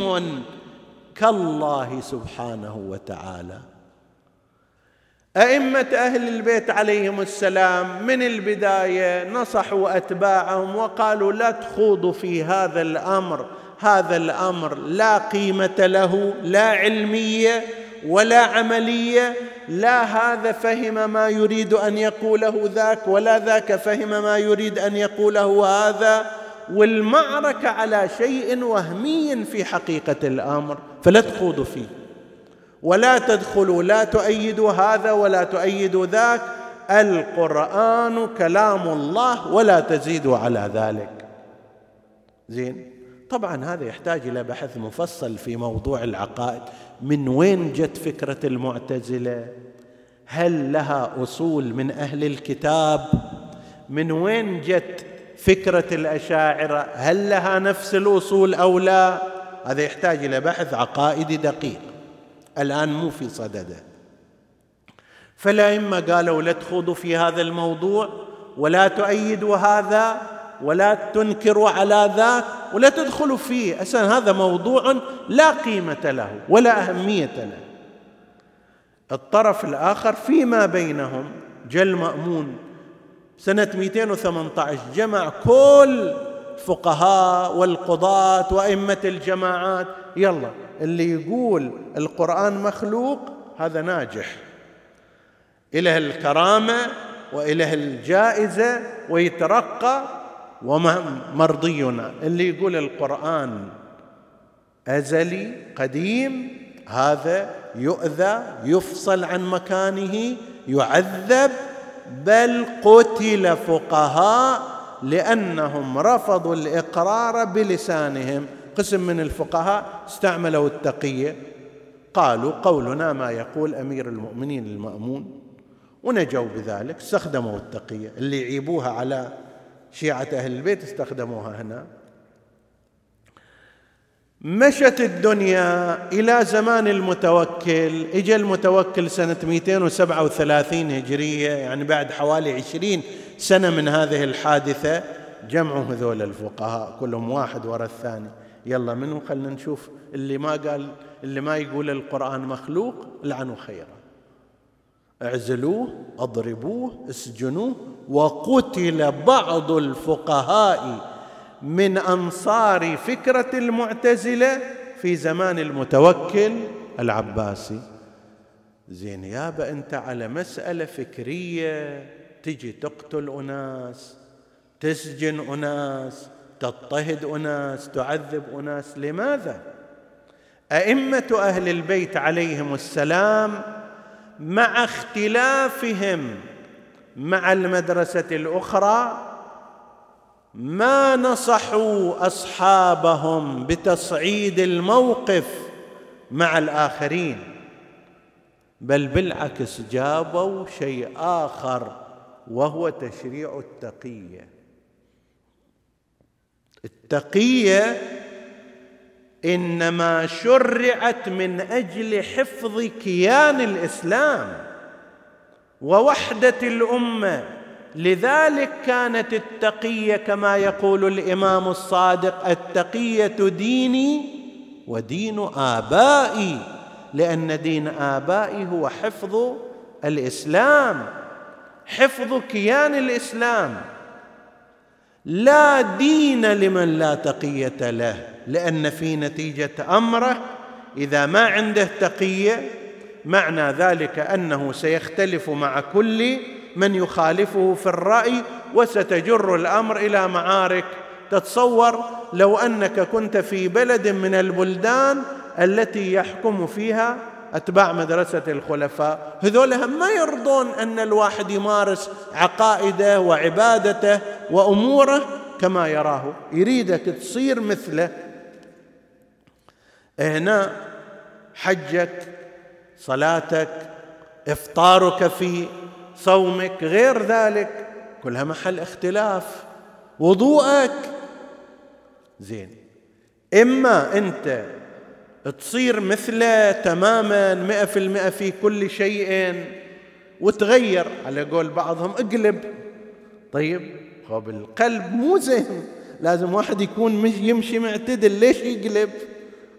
كالله سبحانه وتعالى. أئمة أهل البيت عليهم السلام من البداية نصحوا أتباعهم وقالوا لا تخوضوا في هذا الأمر، هذا الأمر لا قيمة له، لا علمية ولا عملية، لا هذا فهم ما يريد أن يقوله ذاك ولا ذاك فهم ما يريد أن يقوله هذا، والمعركة على شيء وهمي في حقيقة الأمر، فلا تخوضوا فيه ولا تدخلوا، لا تؤيدوا هذا ولا تؤيدوا ذاك، القرآن كلام الله ولا تزيدوا على ذلك. زين، طبعا هذا يحتاج إلى بحث مفصل في موضوع العقائد، من وين جت فكرة المعتزلة؟ هل لها أصول من أهل الكتاب؟ من وين جت فكرة الأشاعرة؟ هل لها نفس الأصول أو لا؟ هذا يحتاج إلى بحث عقائدي دقيق، الآن مو في صدده. فالأئمة قالوا لا تخوضوا في هذا الموضوع، ولا تؤيدوا هذا ولا تنكروا على ذاك ولا تدخلوا فيه، أساسا هذا موضوع لا قيمة له ولا أهمية له. الطرف الآخر فيما بينهم جل مأمون سنة 218 جمع كل فقهاء والقضاة وأئمة الجماعات، يلا اللي يقول القرآن مخلوق هذا ناجح، إله الكرامة وإله الجائزة ويترقى ومرضينا. اللي يقول القرآن أزلي قديم هذا يؤذى، يفصل عن مكانه، يعذب، بل قتل فقهاء لأنهم رفضوا الإقرار بلسانهم. قسم من الفقهاء استعملوا التقية، قالوا قولنا ما يقول أمير المؤمنين المأمون ونجوا بذلك، استخدموا التقية. اللي يعيبوها على شيعة أهل البيت استخدموها هنا. مشت الدنيا إلى زمان المتوكل، إجا المتوكل سنة 237 هجرية، يعني بعد حوالي 20 سنة من هذه الحادثة. جمعوا هذول الفقهاء كلهم واحد وراء الثاني، يلا منو خلنا نشوف اللي ما قال، اللي ما يقول القرآن مخلوق لعنوا خيرا، اعزلوه، اضربوه، اسجنوه. وقتل بعض الفقهاء من أنصار فكرة المعتزلة في زمان المتوكل العباسي. زين يابا أنت على مسألة فكرية تجي تقتل أناس، تسجن أناس، تضطهد أناس، تعذب أناس، لماذا؟ أئمة أهل البيت عليهم السلام مع اختلافهم مع المدرسة الأخرى ما نصحوا أصحابهم بتصعيد الموقف مع الآخرين، بل بالعكس جابوا شيء آخر وهو تشريع التقية. التقية إنما شرعت من أجل حفظ كيان الإسلام ووحدة الأمة، لذلك كانت التقية كما يقول الإمام الصادق التقية ديني ودين آبائي، لأن دين آبائي هو حفظ الإسلام، حفظ كيان الإسلام. لا دين لمن لا تقية له، لأن في نتيجة أمره إذا ما عنده تقية معنى ذلك أنه سيختلف مع كل من يخالفه في الرأي، وستجر الأمر إلى معارك. تتصور لو أنك كنت في بلد من البلدان التي يحكم فيها أتباع مدرسة الخلفاء، هذولها ما يرضون أن الواحد يمارس عقائده وعبادته وأموره كما يراه، يريدك تصير مثله. هنا حجك، صلاتك، إفطارك في صومك، غير ذلك، كلها محل اختلاف. وضوءك، زين، إما أنت تصير مثله تماماً 100% في كل شيء وتغير على قول بعضهم اقلب. طيب هو بالقلب مو زين، لازم واحد يكون يمشي معتدل، ليش يقلب؟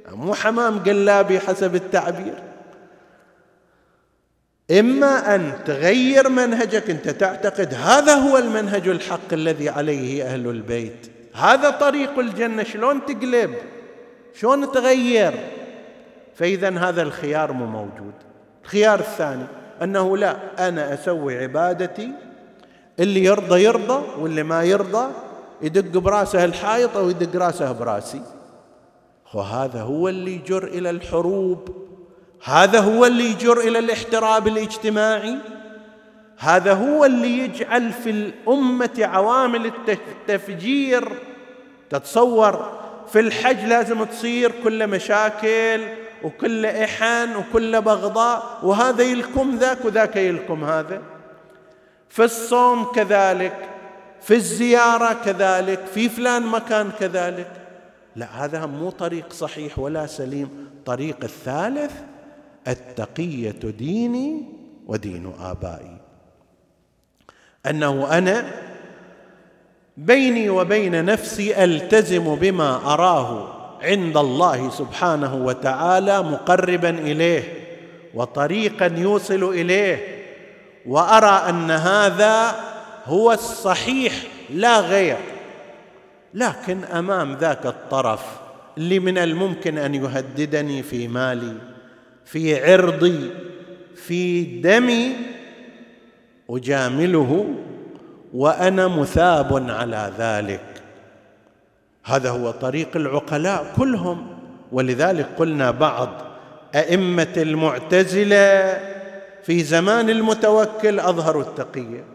مو حمام قلابي حسب التعبير. إما أن تغير منهجك، أنت تعتقد هذا هو المنهج الحق الذي عليه أهل البيت، هذا طريق الجنة، شلون تقلب؟ شلون تغير؟ فإذا هذا الخيار مو موجود. الخيار الثاني أنه لا، أنا أسوي عبادتي، اللي يرضى يرضى واللي ما يرضى يدق براسه الحائط أو يدق راسه براسي. وهذا هو اللي يجر إلى الحروب، هذا هو اللي يجر إلى الاحتراب الاجتماعي، هذا هو اللي يجعل في الأمة عوامل التفجير. تتصور في الحج لازم تصير كل مشاكل وكل إحن وكل بغضاء، وهذا يلكم ذاك وذاك يلكم هذا. في الصوم كذلك، في الزيارة كذلك، في فلان مكان كذلك. لا، هذا مو طريق صحيح ولا سليم. الطريق الثالث التقية ديني ودين آبائي، أنه أنا بيني وبين نفسي ألتزم بما أراه عند الله سبحانه وتعالى مقربا إليه وطريقا يوصل إليه، وأرى أن هذا هو الصحيح لا غير. لكن أمام ذاك الطرف اللي من الممكن أن يهددني في مالي، في عرضي، في دمي، أجامله وأنا مثاب على ذلك. هذا هو طريق العقلاء كلهم. ولذلك قلنا بعض أئمة المعتزلة في زمان المتوكل أظهروا التقية،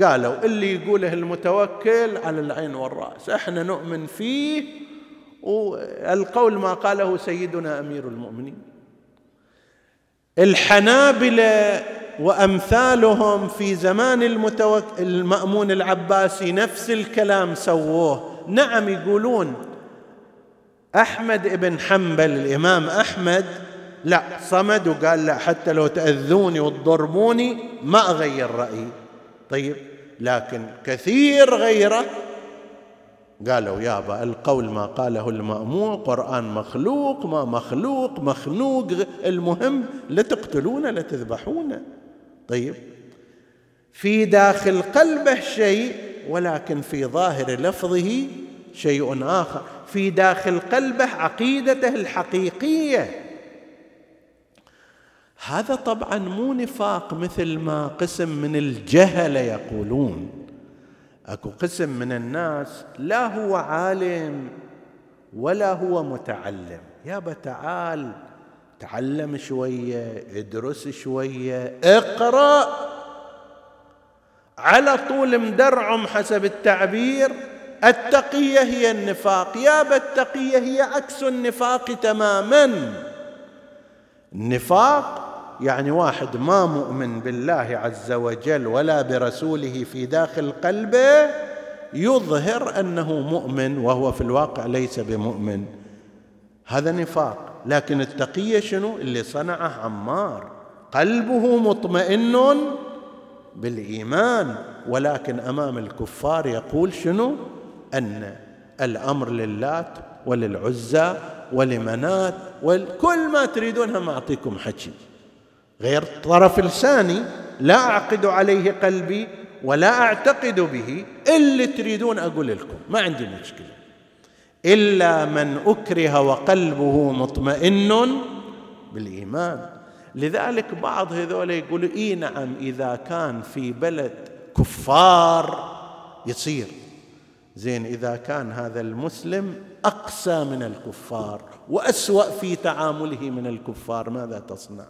قالوا اللي يقوله المتوكل على العين والرأس، احنا نؤمن فيه، والقول ما قاله سيدنا أمير المؤمنين. الحنابلة وأمثالهم في زمان المتوكل المأمون العباسي نفس الكلام سووه. نعم، يقولون أحمد بن حنبل الإمام أحمد لا صمد وقال لا، حتى لو تأذوني وتضربوني ما أغير رأيي. طيب، لكن كثير غيره قالوا يابا القول ما قاله المأمون، قرآن مخلوق، ما مخلوق، مخنوق، المهم لا تقتلونه لا تذبحونه. طيب، في داخل قلبه شيء ولكن في ظاهر لفظه شيء آخر، في داخل قلبه عقيدته الحقيقية. هذا طبعا مو نفاق مثل ما قسم من الجهلة يقولون. أكو قسم من الناس لا هو عالم ولا هو متعلم، يابا تعال تعلم شوية، ادرس شوية، اقرأ، على طول مدرعم حسب التعبير. التقية هي النفاق، يابا التقية هي عكس النفاق تماما. النفاق يعني واحد ما مؤمن بالله عز وجل ولا برسوله، في داخل قلبه يظهر أنه مؤمن وهو في الواقع ليس بمؤمن، هذا نفاق. لكن التقية شنو؟ اللي صنعه عمار، قلبه مطمئن بالإيمان ولكن أمام الكفار يقول شنو؟ أن الأمر للات وللعزى ولمنات وكل ما تريدونها ما أعطيكم حكي، غير الطرف الثاني لا أعقد عليه قلبي ولا أعتقد به، اللي تريدون أقول لكم ما عندي مشكلة. إلا من أكره وقلبه مطمئن بالإيمان. لذلك بعض هذول يقولوا إيه نعم، إذا كان في بلد كفار يصير زين، إذا كان هذا المسلم أقسى من الكفار وأسوأ في تعامله من الكفار ماذا تصنع؟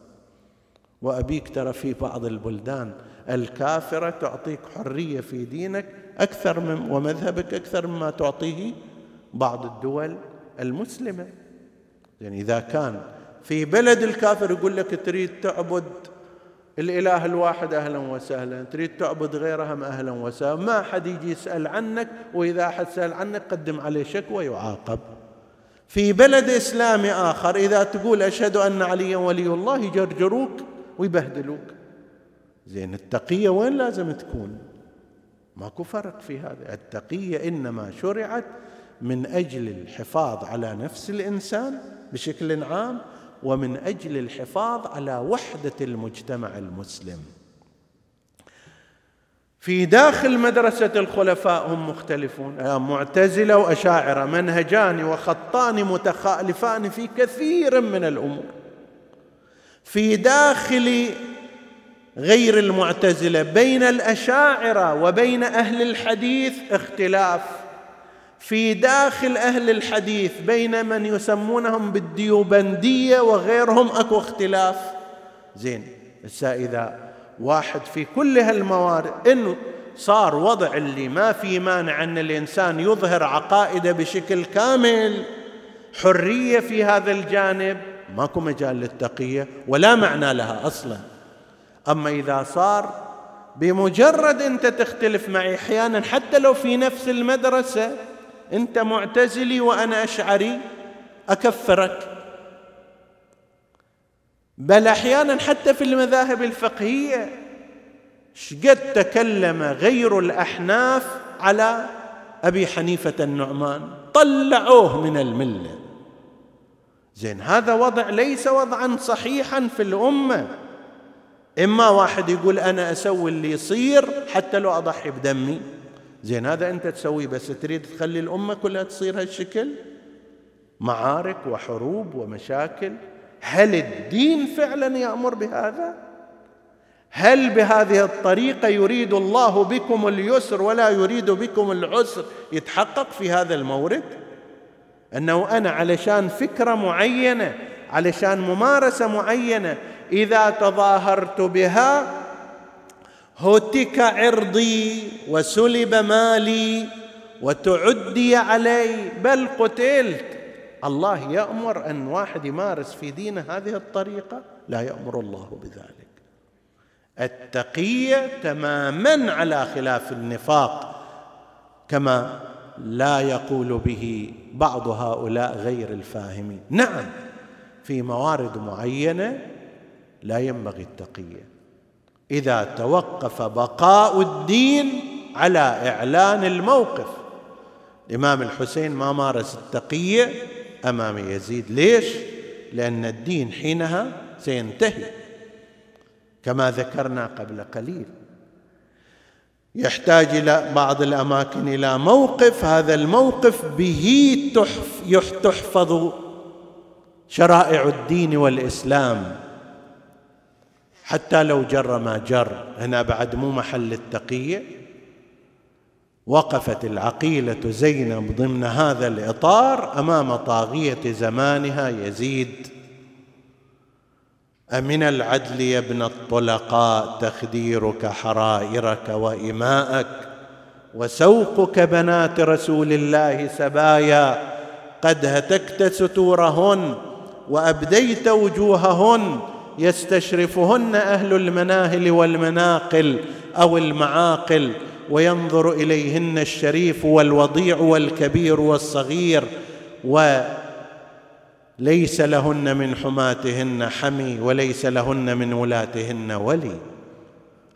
وأبيك ترى في بعض البلدان الكافرة تعطيك حرية في دينك أكثر من ومذهبك أكثر مما تعطيه بعض الدول المسلمة. يعني إذا كان في بلد الكافر يقول لك تريد تعبد الإله الواحد أهلا وسهلا، تريد تعبد غيرهم أهلا وسهلا، ما حد يجي يسأل عنك، وإذا أحد سأل عنك قدم عليه شكوى يعاقب. في بلد إسلامي آخر إذا تقول أشهد أن عليا ولي الله يجرجروك ويبهدلوك. زين، التقية وين لازم تكون؟ ماكو فرق في هذا. التقية إنما شرعت من أجل الحفاظ على نفس الإنسان بشكل عام، ومن أجل الحفاظ على وحدة المجتمع المسلم. في داخل مدرسة الخلفاء هم مختلفون، معتزلة وأشاعرة منهجان وخطان متخالفان في كثير من الأمور. في داخل غير المعتزلة بين الأشاعرة وبين أهل الحديث اختلاف، في داخل أهل الحديث بين من يسمونهم بالديوبندية وغيرهم أكو اختلاف. زين، إذا واحد في كل هالموارد إنه صار وضع اللي ما في مانع أن الإنسان يظهر عقائده بشكل كامل، حرية في هذا الجانب، ماكو مجال للتقية ولا معنى لها أصلا. أما إذا صار بمجرد أنت تختلف معي أحيانا حتى لو في نفس المدرسة، أنت معتزلي وأنا أشعري، أكفرك. بل أحياناً حتى في المذاهب الفقهية شقد تكلم غير الأحناف على أبي حنيفة النعمان، طلعوه من الملة. زين، هذا وضع ليس وضعا صحيحا في الأمة. إما واحد يقول أنا أسوي اللي يصير حتى لو أضحي بدمي، زين هذا أنت تسويه، بس تريد تخلي الأمة كلها تصير هالشكل، معارك وحروب ومشاكل. هل الدين فعلا يأمر بهذا؟ هل بهذه الطريقة يريد الله بكم اليسر ولا يريد بكم العسر يتحقق في هذا المورد؟ أنه أنا علشان فكرة معينة، علشان ممارسة معينة، إذا تظاهرت بها هتك عرضي وسلب مالي وتعدي علي بل قتلت. الله يأمر أن واحد يمارس في دينه هذه الطريقة؟ لا يأمر الله بذلك. التقية تماما على خلاف النفاق، كما لا يقول به بعض هؤلاء غير الفاهمين. نعم، في موارد معينة لا ينبغي التقية، إذا توقف بقاء الدين على إعلان الموقف. الإمام الحسين ما مارس التقية أمام يزيد، ليش؟ لأن الدين حينها سينتهي كما ذكرنا قبل قليل. يحتاج إلى بعض الأماكن إلى موقف، هذا الموقف به تحفظ شرائع الدين والإسلام، حتى لو جر ما جر. هنا بعد مو محل التقية. وقفت العقيلة زينب ضمن هذا الإطار أمام طاغية زمانها يزيد. أمن العدل يا ابن الطلقاء تخديرك حرائرك وإماءك، وسوقك بنات رسول الله سبايا، قد هتكت ستورهن وأبديت وجوههن، يستشرفهن أهل المناهل والمناقل أو المعاقل، وينظر إليهن الشريف والوضيع والكبير والصغير، وليس لهن من حماتهن حمي، وليس لهن من ولاتهن ولي.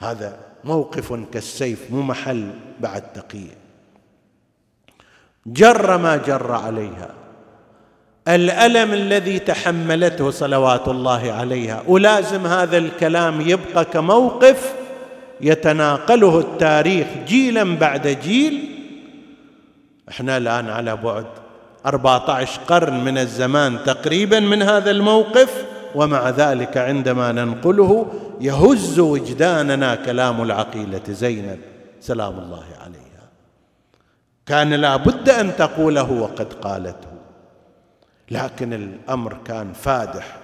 هذا موقف كالسيف، مو محل بعد تقية. جر ما جر عليها، الألم الذي تحملته صلوات الله عليها، ولازم هذا الكلام يبقى كموقف يتناقله التاريخ جيلا بعد جيل. احنا الآن على بعد 14 قرن من الزمان تقريبا من هذا الموقف، ومع ذلك عندما ننقله يهز وجداننا كلام العقيلة زينب سلام الله عليها. كان لابد أن تقوله وقد قالته، لكن الأمر كان فادح.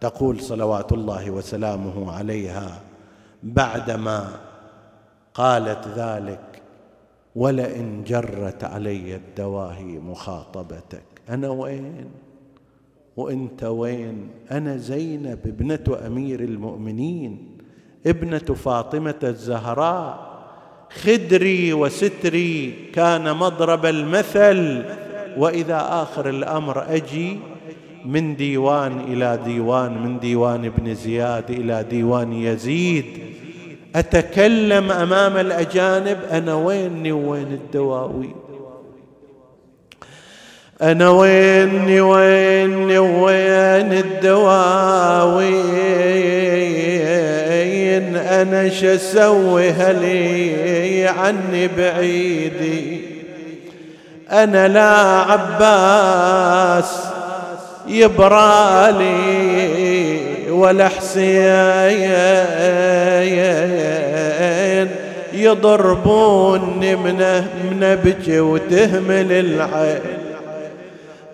تقول صلوات الله وسلامه عليها بعدما قالت ذلك: ولئن جرت علي الدواهي مخاطبتك. أنا وين وأنت وين؟ أنا زينب ابنة أمير المؤمنين، ابنة فاطمة الزهراء، خدري وستري كان مضرب المثل، وإذا آخر الأمر أجي من ديوان إلى ديوان، من ديوان ابن زياد إلى ديوان يزيد، أتكلم أمام الأجانب. أنا ويني وين الدواوي؟ أنا ويني وين الدواوين؟ أنا شسوي هلي عني بعيدي؟ أنا لا عباس يبرالي ولا حسين، يضربوني من أبكي وتهمل العين،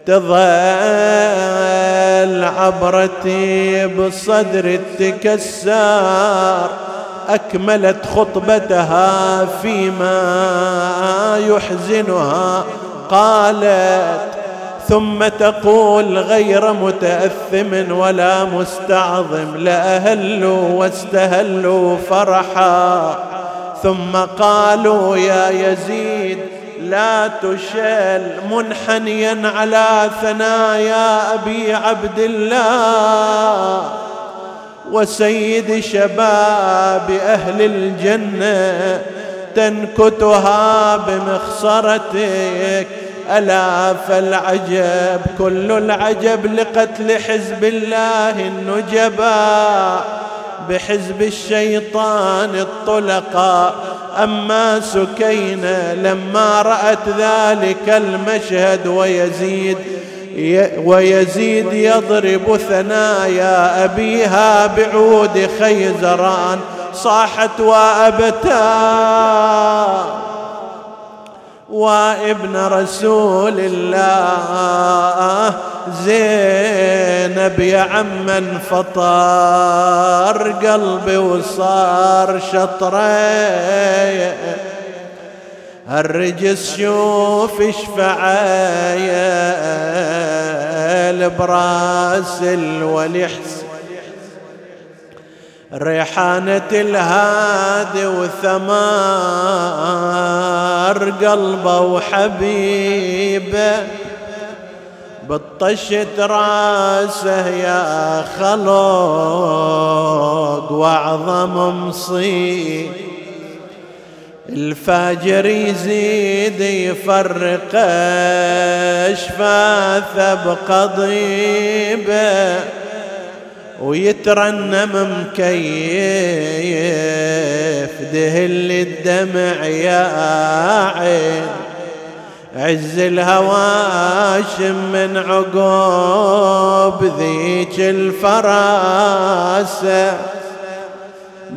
تظل عبرتي بالصدر تكسر. أكملت خطبتها فيما يحزنها، قالت: ثم تقول غير متأثم ولا مستعظم، لأهلوا واستهلوا فرحا، ثم قالوا يا يزيد لا تشل منحنيا على ثنايا أبي عبد الله وسيد شباب أهل الجنة، تنكتها بمخصرتك. ألا فالعجب كل العجب لقتل حزب الله النجباء بحزب الشيطان الطلقاء. أما سكينة لما رأت ذلك المشهد ويزيد يضرب ثنايا أبيها بعود خيزران صاحت وأبتا وابن رسول الله زينب يا عمن فطار قلبي وصار شطري هالرجس شوف شفعاي البراس الولي حسين ريحانة الهادي وثمار قلبه وحبيبه بطشت راسه يا خلق واعظم مصيب. الفاجر يزيد يفرق اشفاثه بقضيبه ويترنم مكيف دهل الدمع يا عين عز الهواشم من عقوب ذيك الفراسة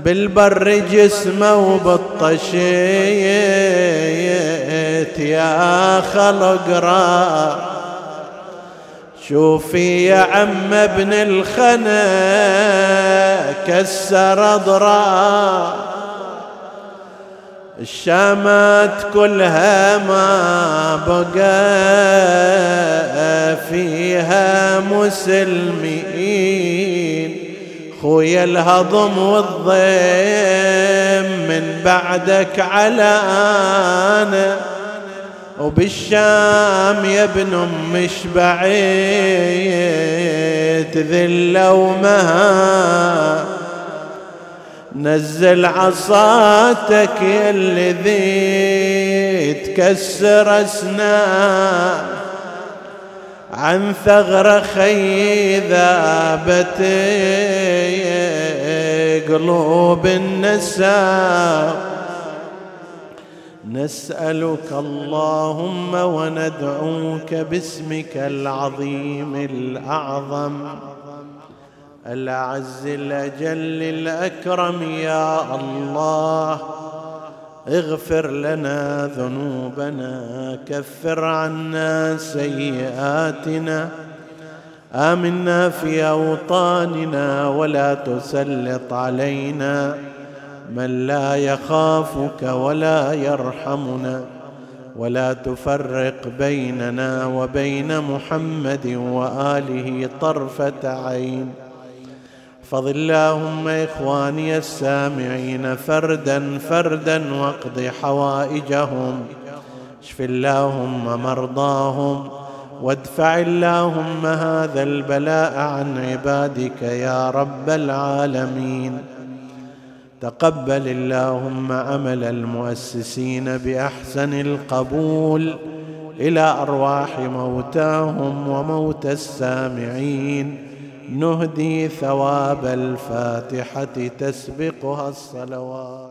بالبر جسمه وبالطشيت يا خلق را. شوفي يا عم ابن الخنا كسر اضرار الشامات كلها ما بقى فيها مسلمين. خويا الهضم والضيم من بعدك على انا وبالشام يا ابن أم شبعيت ذلة ومها نزل عصاتك يلي ذي تكسر أسنان عن ثغر خي ذابت قلوب النساء. نسألك اللهم وندعوك باسمك العظيم الأعظم الأعز الأجل الأكرم يا الله اغفر لنا ذنوبنا كفر عنا سيئاتنا آمنا في أوطاننا ولا تسلط علينا من لا يخافك ولا يرحمنا ولا تفرق بيننا وبين محمد وآله طرفة عين. احفظ اللهم إخواني السامعين فردا فردا واقض حوائجهم اشف اللهم مرضاهم وادفع اللهم هذا البلاء عن عبادك يا رب العالمين. تقبل اللهم عمل المؤسسين بأحسن القبول إلى أرواح موتاهم وموتى السامعين. نهدي ثواب الفاتحة تسبقها الصلوات.